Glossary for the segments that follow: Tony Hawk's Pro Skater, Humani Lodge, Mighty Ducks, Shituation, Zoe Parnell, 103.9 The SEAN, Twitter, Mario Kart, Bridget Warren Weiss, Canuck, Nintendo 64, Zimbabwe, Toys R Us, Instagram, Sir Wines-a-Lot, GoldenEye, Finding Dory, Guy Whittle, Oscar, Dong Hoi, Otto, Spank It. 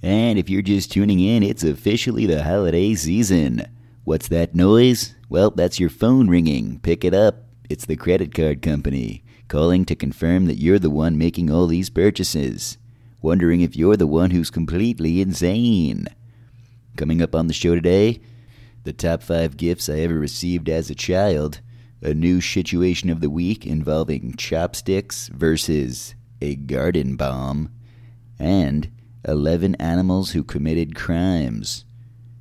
And if you're just tuning in, it's officially the holiday season. What's that noise? Well, that's your phone ringing. Pick it up. It's the credit card company calling to confirm that you're the one making all these purchases, wondering if you're the one who's completely insane. Coming up on the show today, the top 5 gifts I ever received as a child, a new situation of the week involving chopsticks versus a garden bomb, and 11 animals who committed crimes.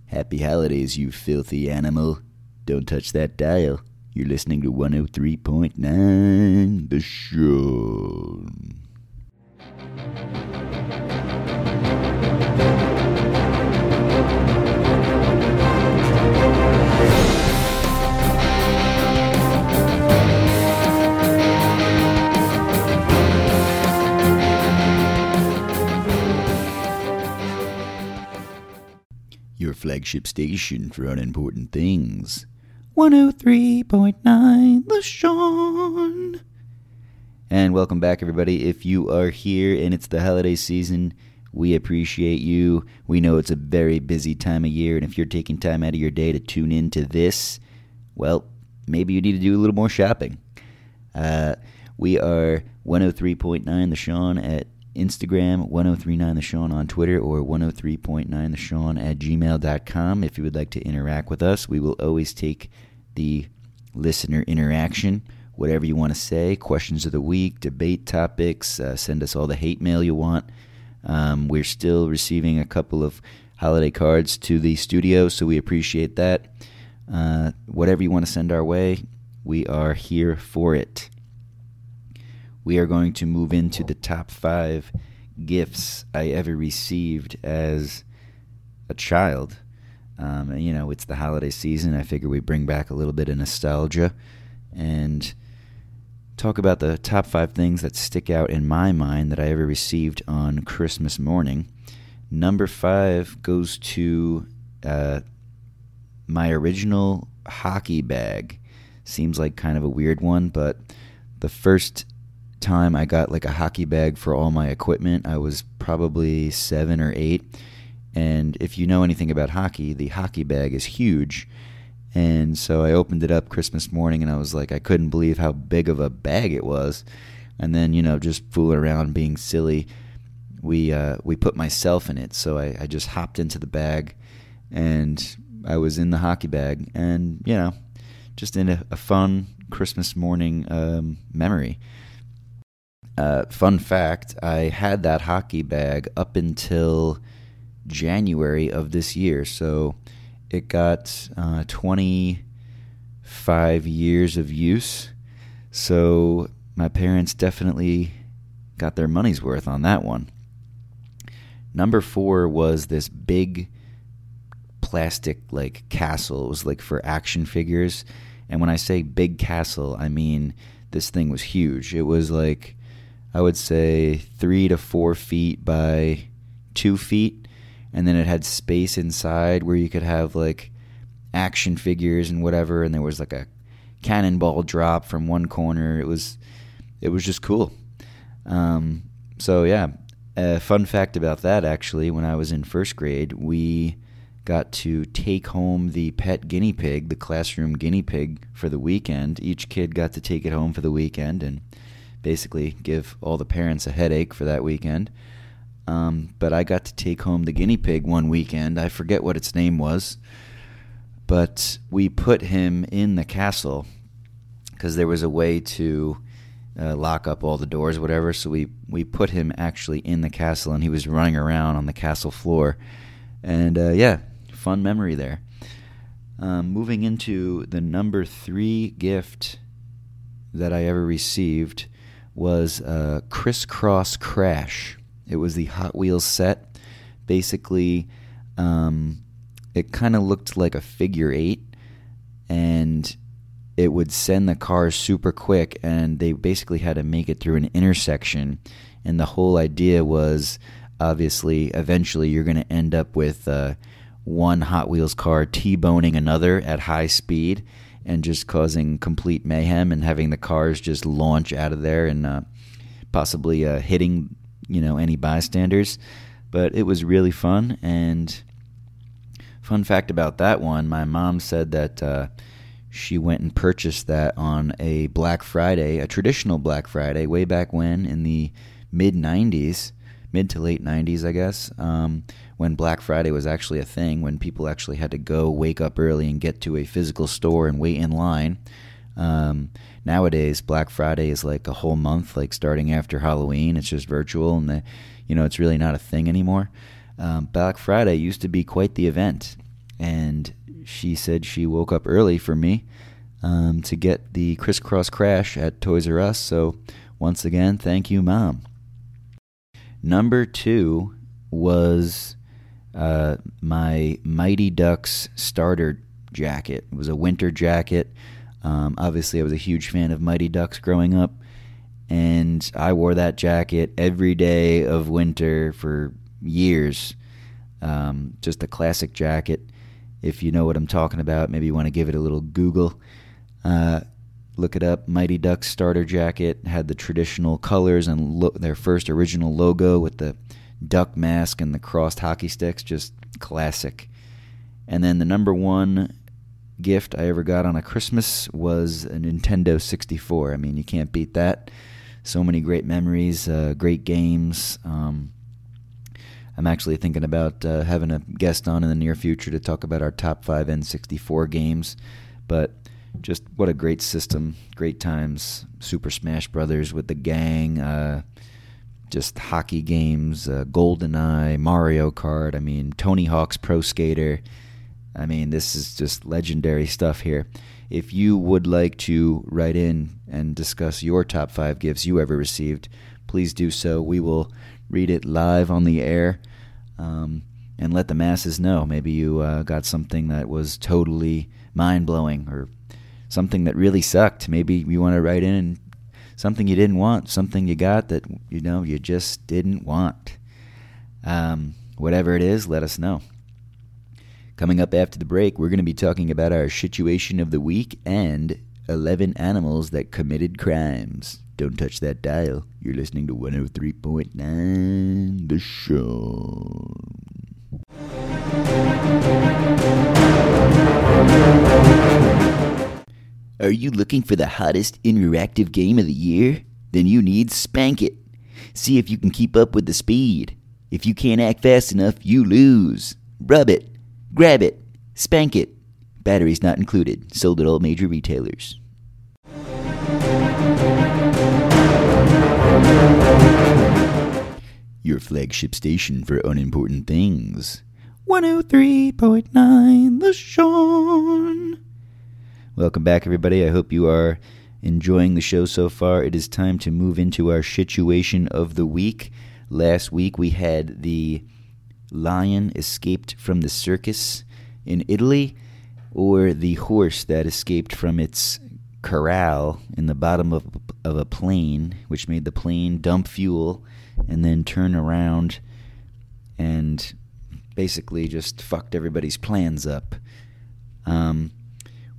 Happy holidays, you filthy animal. Don't touch that dial. You're listening to 103.9 The SEAN. Your flagship station for unimportant things. 103.9 The SEAN. And welcome back, everybody. If you are here and it's the holiday season, we appreciate you. We know it's a very busy time of year, and if you're taking time out of your day to tune in to this, well, maybe you need to do a little more shopping. We are 103.9 The SEAN at Instagram, 103.9 The SEAN on Twitter, or 103.9 The SEAN at gmail.com. If you would like to interact with us, we will always take the listener interaction. Whatever you want to say, questions of the week, debate topics, send us all the hate mail you want. We're still receiving a couple of holiday cards to the studio, so we appreciate that. Whatever you want to send our way, we are here for it. We are going to move into the top 5 gifts I ever received as a child. And you know, it's the holiday season. I figure we bring back a little bit of nostalgia and talk about the top 5 things that stick out in my mind that I ever received on Christmas morning. Number 5 goes to my original hockey bag. Seems like kind of a weird one, but the first time I got like a hockey bag for all my equipment, I was probably 7 or 8. And if you know anything about hockey, the hockey bag is huge. And so I opened it up Christmas morning and I was like, I couldn't believe how big of a bag it was. And then, you know, just fooling around, being silly, we put myself in it. So I just hopped into the bag and I was in the hockey bag, and, you know, just in a fun Christmas morning memory. Fun fact, I had that hockey bag up until January of this year. So it got 25 years of use. So my parents definitely got their money's worth on that one. Number 4 was this big plastic like castle. It was like for action figures. And when I say big castle, I mean this thing was huge. It was like, I would say 3 to 4 feet by 2 feet, and then it had space inside where you could have like action figures and whatever, and there was like a cannonball drop from one corner. It was just cool. So yeah, a fun fact about that, actually, when I was in first grade, we got to take home the pet guinea pig, the classroom guinea pig, for the weekend. Each kid got to take it home for the weekend and basically give all the parents a headache for that weekend. But I got to take home the guinea pig one weekend. I forget what its name was, but we put him in the castle because there was a way to lock up all the doors, whatever. So we put him actually in the castle, and he was running around on the castle floor. And yeah, fun memory there. Moving into the number 3 gift that I ever received was a Crisscross Crash. It was the Hot Wheels set. Basically, it kind of looked like a figure 8, and it would send the cars super quick, and they basically had to make it through an intersection. And the whole idea was, obviously, eventually you're going to end up with one Hot Wheels car T-boning another at high speed, and just causing complete mayhem and having the cars just launch out of there and possibly hitting, you know, any bystanders. But it was really fun. And fun fact about that one, my mom said that she went and purchased that on a Black Friday, a traditional Black Friday, way back when in the mid-'90s, mid to late 90s, I guess, when Black Friday was actually a thing, when people actually had to go wake up early and get to a physical store and wait in line. Nowadays, Black Friday is like a whole month, like starting after Halloween. It's just virtual, and you know, it's really not a thing anymore. Black Friday used to be quite the event, and she said she woke up early for me to get the Crisscross Crash at Toys R Us. So once again, thank you, Mom. Number two was my Mighty Ducks starter jacket. It was a winter jacket. Obviously, I was a huge fan of Mighty Ducks growing up, and I wore that jacket every day of winter for years. Just a classic jacket. If you know what I'm talking about, maybe you want to give it a little Google. Look it up. Mighty Ducks starter jacket had the traditional colors and their first original logo with the duck mask and the crossed hockey sticks. Just classic. And then the number one gift I ever got on a Christmas was a Nintendo 64. I mean, you can't beat that. So many great memories, great games. I'm actually thinking about having a guest on in the near future to talk about our top 5 N64 games. But just what a great system, great times. Super Smash Brothers with the gang, just hockey games, GoldenEye, Mario Kart, I mean, Tony Hawk's Pro Skater. I mean, this is just legendary stuff here. If you would like to write in and discuss your top 5 gifts you ever received, please do so. We will read it live on the air and let the masses know. Maybe you got something that was totally mind-blowing or something that really sucked. Maybe you want to write in something you didn't want, something you got that, you know, you just didn't want. Whatever it is, let us know. Coming up after the break, we're going to be talking about our Shituation of the Week and 11 animals that committed crimes. Don't touch that dial. You're listening to 103.9 The Sean. Are you looking for the hottest interactive game of the year? Then you need Spank It. See if you can keep up with the speed. If you can't act fast enough, you lose. Rub it. Grab it. Spank it. Batteries not included. Sold at all major retailers. Your flagship station for unimportant things. 103.9 The Sean. Welcome back, everybody. I hope you are enjoying the show so far. It is time to move into our Shituation of the Week. Last week we had the lion escaped from the circus in Italy, or the horse that escaped from its corral in the bottom of a plane, which made the plane dump fuel and then turn around and basically just fucked everybody's plans up.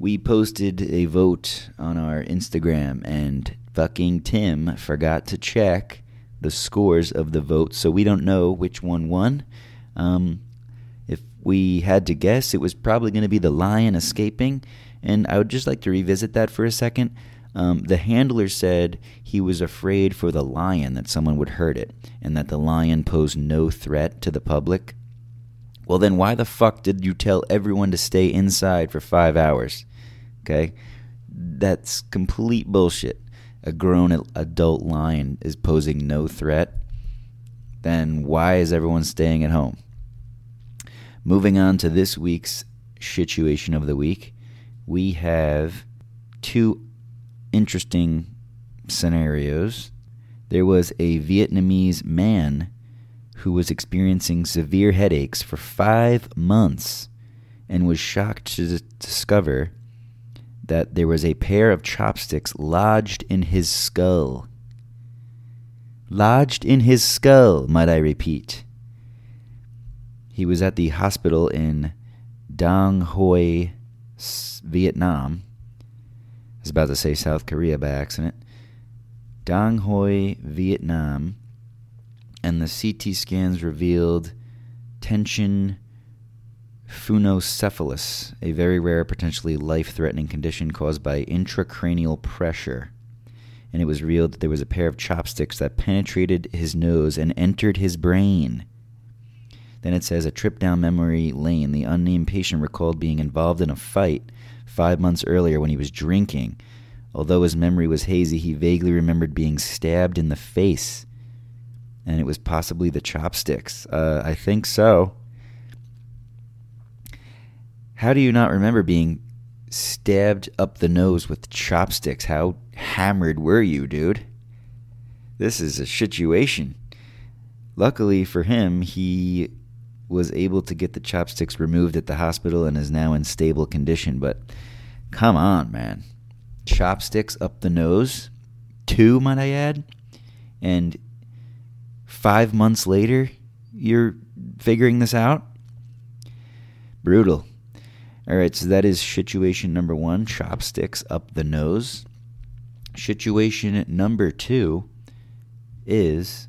We posted a vote on our Instagram, and fucking Tim forgot to check the scores of the vote, so we don't know which one won. If we had to guess, it was probably going to be the lion escaping, and I would just like to revisit that for a second. The handler said he was afraid for the lion that someone would hurt it, and that the lion posed no threat to the public. Well, then why the fuck did you tell everyone to stay inside for 5 hours? Okay? That's complete bullshit. A grown adult lion is posing no threat. Then why is everyone staying at home? Moving on to this week's Shituation of the Week, we have two interesting scenarios. There was a Vietnamese man who was experiencing severe headaches for 5 months and was shocked to discover that there was a pair of chopsticks lodged in his skull. Lodged in his skull, might I repeat. He was at the hospital in Dong Hoi, Vietnam, I was about to say South Korea by accident. Dong Hoi, Vietnam. And the CT scans revealed tension phunocephalus, a very rare, potentially life-threatening condition caused by intracranial pressure. And it was revealed that there was a pair of chopsticks that penetrated his nose and entered his brain. Then it says, a trip down memory lane. The unnamed patient recalled being involved in a fight 5 months earlier when he was drinking. Although his memory was hazy, he vaguely remembered being stabbed in the face. And it was possibly the chopsticks. I think so. How do you not remember being stabbed up the nose with chopsticks? How hammered were you, dude? This is a situation. Luckily for him, he was able to get the chopsticks removed at the hospital and is now in stable condition. But come on, man. Chopsticks up the nose, 2, might I add, and 5 months later, you're figuring this out? Brutal. All right, so that is situation number 1, chopsticks up the nose. Situation number 2 is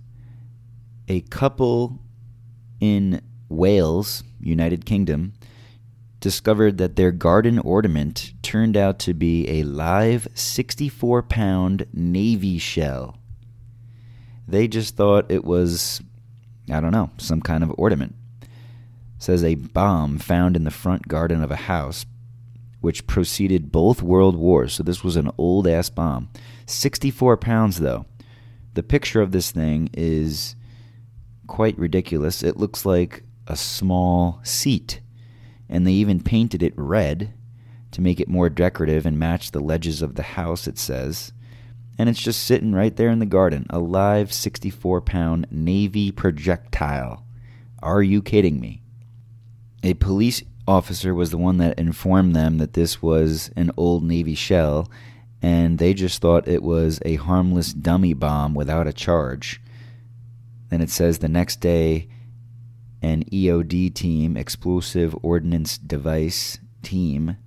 a couple in Wales, United Kingdom, discovered that their garden ornament turned out to be a live 64-pound Navy shell. They just thought it was, I don't know, some kind of ornament. It says a bomb found in the front garden of a house, which preceded both World Wars. So this was an old-ass bomb. 64 pounds, though. The picture of this thing is quite ridiculous. It looks like a small seat. And they even painted it red to make it more decorative and match the ledges of the house, it says. And it's just sitting right there in the garden, a live 64-pound Navy projectile. Are you kidding me? A police officer was the one that informed them that this was an old Navy shell, and they just thought it was a harmless dummy bomb without a charge. And it says the next day, an EOD team, Explosive Ordnance Device team,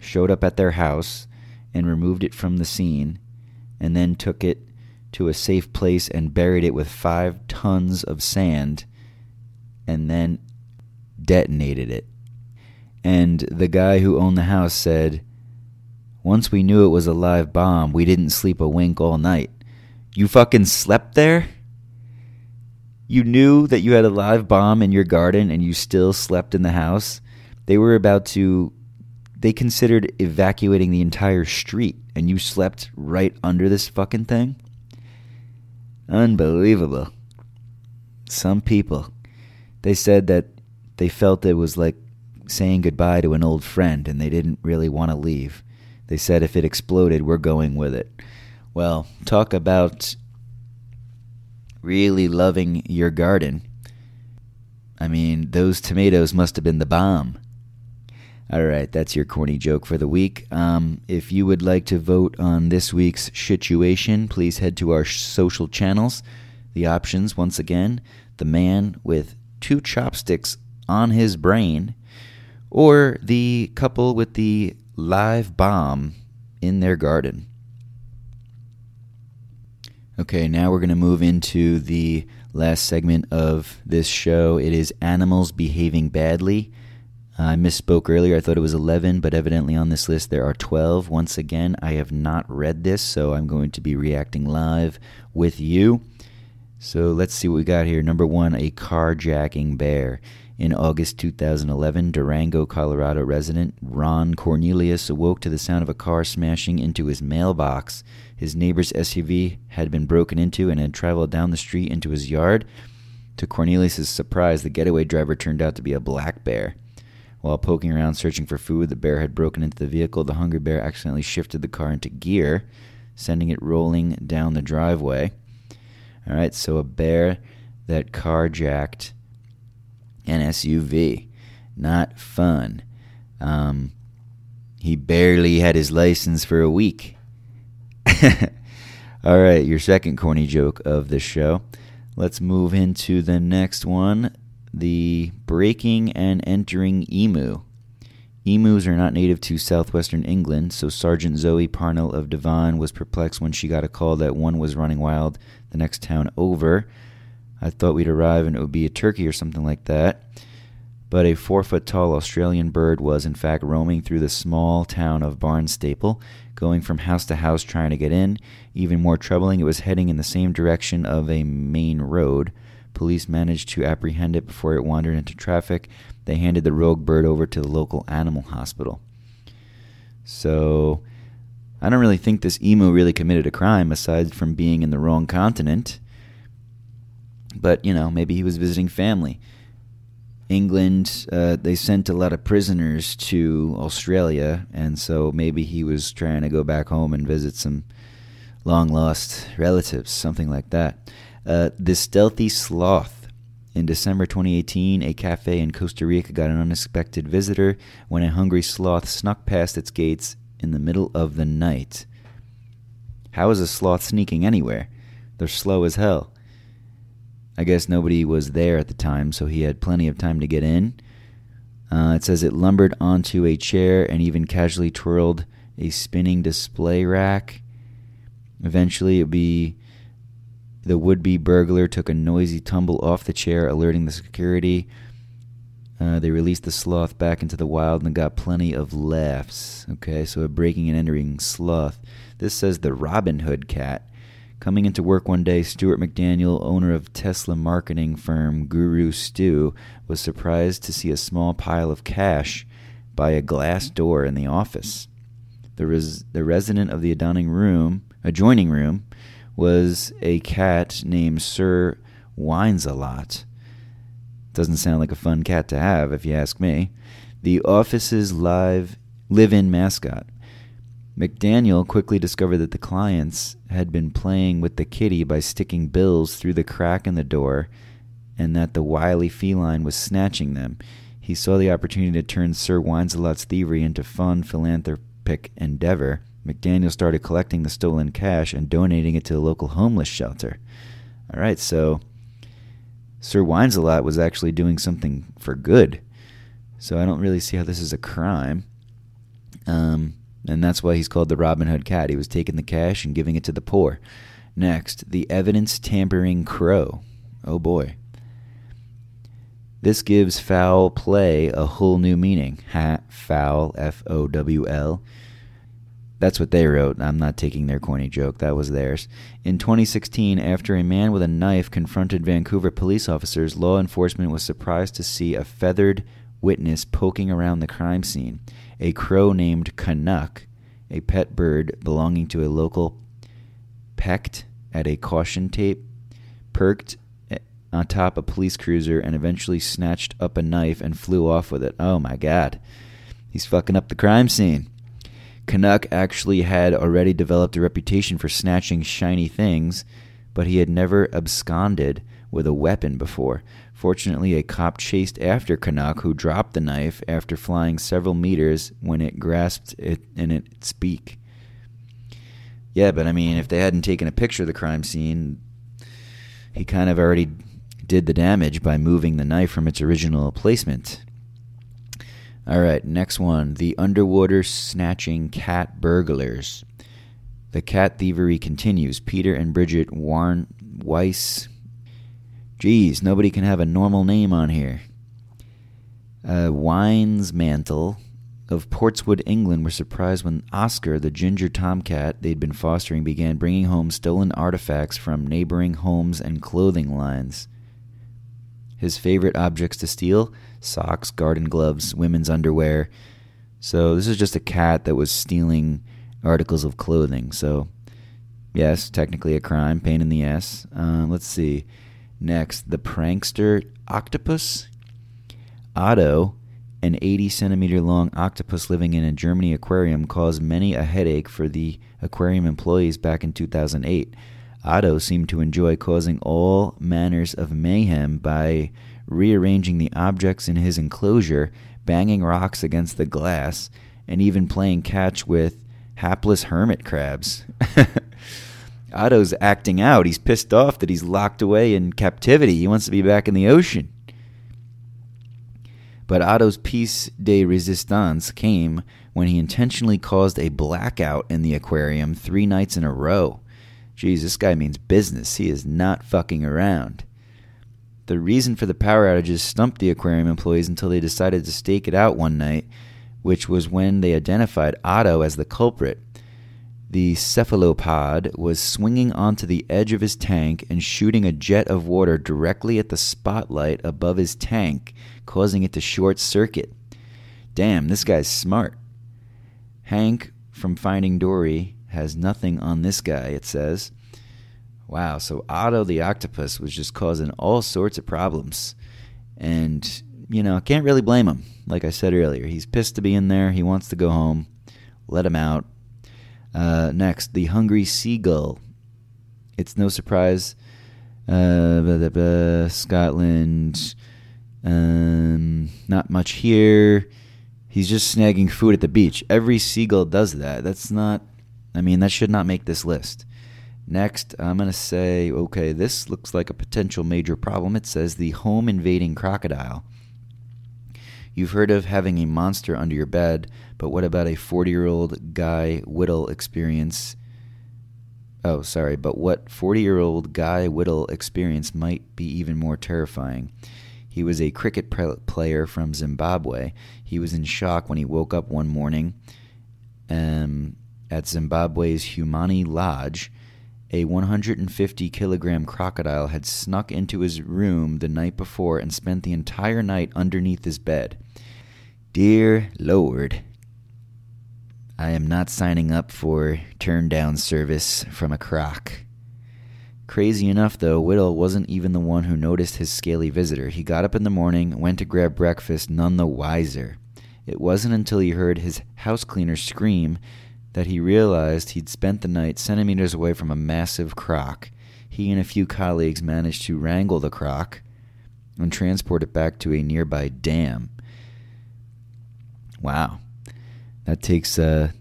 showed up at their house and removed it from the scene and then took it to a safe place and buried it with 5 tons of sand and then detonated it. And the guy who owned the house said, "Once we knew it was a live bomb, we didn't sleep a wink all night." You fucking slept there? You knew that you had a live bomb in your garden and you still slept in the house? They were about to... They considered evacuating the entire street and you slept right under this fucking thing? Unbelievable. Some people. They said that they felt it was like saying goodbye to an old friend and they didn't really want to leave. They said if it exploded, we're going with it. Well, talk about... really loving your garden. I mean, those tomatoes must have been the bomb. All right, that's your corny joke for the week. If you would like to vote on this week's Shituation, please head to our social channels. The options, once again, the man with 2 chopsticks on his brain, or the couple with the live bomb in their garden. Okay, now we're going to move into the last segment of this show. It is Animals Behaving Badly. I misspoke earlier. I thought it was 11, but evidently on this list there are 12. Once again, I have not read this, so I'm going to be reacting live with you. So let's see what we got here. Number 1, a carjacking bear. In August 2011, Durango, Colorado resident Ron Cornelius awoke to the sound of a car smashing into his mailbox. His neighbor's SUV had been broken into and had traveled down the street into his yard. To Cornelius' surprise, the getaway driver turned out to be a black bear. While poking around searching for food, the bear had broken into the vehicle. The hungry bear accidentally shifted the car into gear, sending it rolling down the driveway. All right, so a bear that carjacked an SUV. Not fun. He barely had his license for a week. All right, your second corny joke of the show. Let's move into the next one, the breaking and entering emu. Emus are not native to southwestern England, so Sergeant Zoe Parnell of Devon was perplexed when she got a call that one was running wild the next town over. I thought we'd arrive and it would be a turkey or something like that. But a 4-foot-tall Australian bird was, in fact, roaming through the small town of Barnstaple, going from house to house trying to get in. Even more troubling, it was heading in the same direction of a main road. Police managed to apprehend it before it wandered into traffic. They handed the rogue bird over to the local animal hospital. So, I don't really think this emu really committed a crime, aside from being in the wrong continent. But, you know, maybe he was visiting family. England, they sent a lot of prisoners to Australia, and so maybe he was trying to go back home and visit some long-lost relatives, something like that. The Stealthy Sloth. In December 2018, a cafe in Costa Rica got an unexpected visitor when a hungry sloth snuck past its gates in the middle of the night. How is a sloth sneaking anywhere? They're slow as hell. I guess nobody was there at the time, so he had plenty of time to get in. It says it lumbered onto a chair and even casually twirled a spinning display rack. Eventually, the would-be burglar took a noisy tumble off the chair, alerting the security. They released the sloth back into the wild and got plenty of laughs. Okay, so a breaking and entering sloth. This says the Robin Hood cat. Coming into work one day, Stuart McDaniel, owner of Tesla marketing firm Guru Stew, was surprised to see a small pile of cash by a glass door in the office. The resident of the adjoining room was a cat named Sir Wines-a-Lot. Doesn't sound like a fun cat to have, if you ask me. The office's live-in mascot. McDaniel quickly discovered that the clients had been playing with the kitty by sticking bills through the crack in the door and that the wily feline was snatching them. He saw the opportunity to turn Sir Wines-a-Lot's thievery into fun, philanthropic endeavor. McDaniel started collecting the stolen cash and donating it to the local homeless shelter. All right, so Sir Wines-a-Lot was actually doing something for good. So I don't really see how this is a crime. And that's why he's called the Robin Hood cat. He was taking the cash and giving it to the poor. Next, the evidence tampering crow. Oh boy. This gives foul play a whole new meaning. Foul, F-O-W-L. That's what they wrote. I'm not taking their corny joke. That was theirs. In 2016, after a man with a knife confronted Vancouver police officers, law enforcement was surprised to see a feathered witness poking around the crime scene. A crow named Canuck, a pet bird belonging to a local, pecked at a caution tape, perched on top a police cruiser, and eventually snatched up a knife and flew off with it. Oh my God. He's fucking up the crime scene. Canuck actually had already developed a reputation for snatching shiny things, but he had never absconded with a weapon before. Fortunately, a cop chased after Canuck, who dropped the knife after flying several meters when it grasped it in its beak. Yeah, but I mean, if they hadn't taken a picture of the crime scene, he kind of already did the damage by moving the knife from its original placement. All right, next one. The underwater snatching cat burglars. The cat thievery continues. Peter and Bridget Warren Weiss. Geez, nobody can have a normal name on here. Winesmantle of Portswood, England, were surprised when Oscar, the ginger tomcat they'd been fostering, began bringing home stolen artifacts from neighboring homes and clothing lines. His favorite objects to steal? Socks, garden gloves, women's underwear. So this is just a cat that was stealing articles of clothing. So, yes, technically a crime, pain in the ass. Let's see. Next, the prankster octopus. Otto, an 80-centimeter-long octopus living in a German aquarium, caused many a headache for the aquarium employees back in 2008. Otto seemed to enjoy causing all manners of mayhem by rearranging the objects in his enclosure, banging rocks against the glass, and even playing catch with hapless hermit crabs. Otto's acting out. He's pissed off that he's locked away in captivity. He wants to be back in the ocean. But Otto's piece de resistance came when he intentionally caused a blackout in the aquarium 3 nights in a row. Jeez, this guy means business. He is not fucking around. The reason for the power outages stumped the aquarium employees until they decided to stake it out one night, which was when they identified Otto as the culprit. The cephalopod was swinging onto the edge of his tank and shooting a jet of water directly at the spotlight above his tank, causing it to short circuit. Damn, this guy's smart. Hank from Finding Dory has nothing on this guy, it says. Wow, so Otto the octopus was just causing all sorts of problems. And, you know, I can't really blame him. Like I said earlier, he's pissed to be in there. He wants to go home. Let him out. Next, the hungry seagull. It's no surprise. Scotland. Not much here. He's just snagging food at the beach. Every seagull does that. That's not, I mean, that should not make this list. Next, I'm going to say, okay, this looks like a potential major problem. It says the home invading crocodile. You've heard of having a monster under your bed, but what about a 40-year-old Guy Whittle experience? Oh, sorry, but what 40-year-old Guy Whittle experience might be even more terrifying? He was a cricket player from Zimbabwe. He was in shock when he woke up one morning at Zimbabwe's Humani Lodge. A 150-kilogram crocodile had snuck into his room the night before and spent the entire night underneath his bed. Dear Lord, I am not signing up for turn-down service from a croc. Crazy enough, though, Whittle wasn't even the one who noticed his scaly visitor. He got up in the morning, went to grab breakfast, none the wiser. It wasn't until he heard his house cleaner scream that he realized he'd spent the night centimeters away from a massive croc. He and a few colleagues managed to wrangle the croc and transport it back to a nearby dam. Wow. That takes a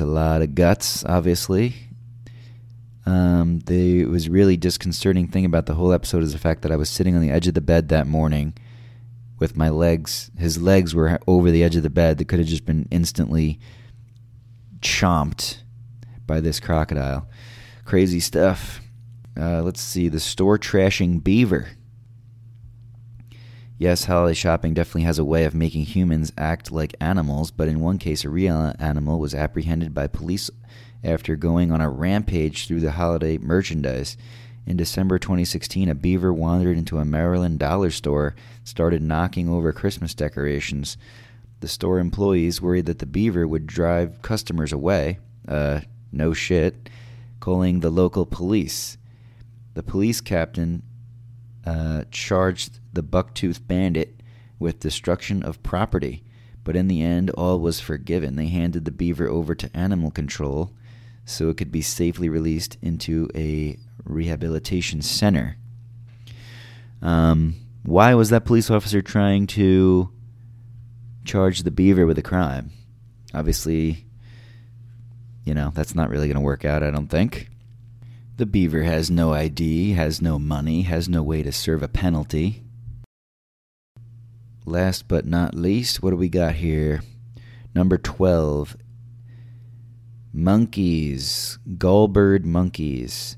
lot of guts, obviously. The was really disconcerting thing about the whole episode is the fact that I was sitting on the edge of the bed that morning with my legs. His legs were over the edge of the bed that could have just been instantly chomped by this crocodile. Crazy stuff. Let's see, the store trashing beaver. Yes, holiday shopping definitely has a way of making humans act like animals, but in one case a real animal was apprehended by police after going on a rampage through the holiday merchandise. In December 2016, a beaver wandered into a Maryland dollar store, started knocking over Christmas decorations. The store employees worried that the beaver would drive customers away, no shit, calling the local police. The police captain charged the bucktooth bandit with destruction of property, but in the end, all was forgiven. They handed the beaver over to animal control so it could be safely released into a rehabilitation center. Why was that police officer trying to charge the beaver with a crime? Obviously, you know, that's not really going to work out, I don't think. The beaver has no ID, has no money, has no way to serve a penalty. Last but not least, what do we got here? Number 12. Monkeys. Gallbird monkeys.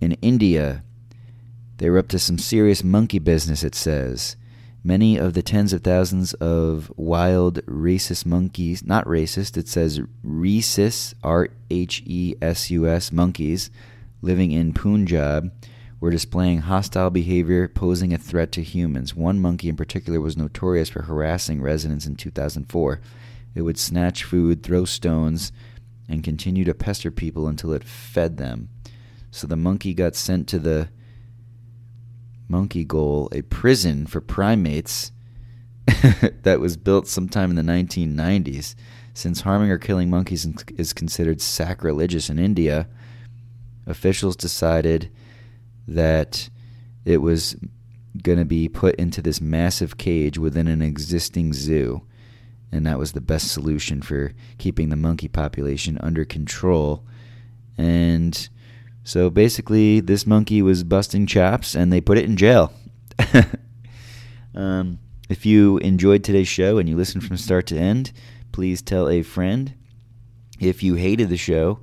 In India, they were up to some serious monkey business, it says. Many of the tens of thousands of wild rhesus monkeys, not racist, it says rhesus, R-H-E-S-U-S, monkeys, living in Punjab, were displaying hostile behavior, posing a threat to humans. One monkey in particular was notorious for harassing residents in 2004. It would snatch food, throw stones, and continue to pester people until it fed them. So the monkey got sent to the Monkey Goal, a prison for primates that was built sometime in the 1990s. Since harming or killing monkeys is considered sacrilegious in India, officials decided that it was going to be put into this massive cage within an existing zoo, and that was the best solution for keeping the monkey population under control. And so basically, this monkey was busting chops, and they put it in jail. If you enjoyed today's show and you listened from start to end, please tell a friend. If you hated the show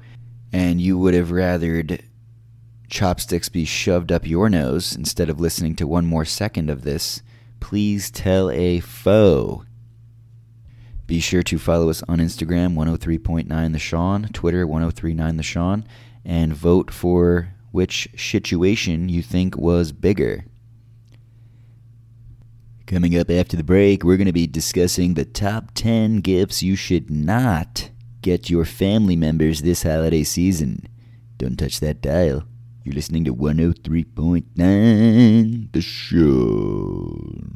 and you would have rathered chopsticks be shoved up your nose instead of listening to one more second of this, please tell a foe. Be sure to follow us on Instagram, 103.9 The Sean, Twitter, 103.9 The Sean, and vote for which situation you think was bigger. Coming up after the break, we're going to be discussing the top 10 gifts you should not get your family members this holiday season. Don't touch that dial. You're listening to 103.9 The Show.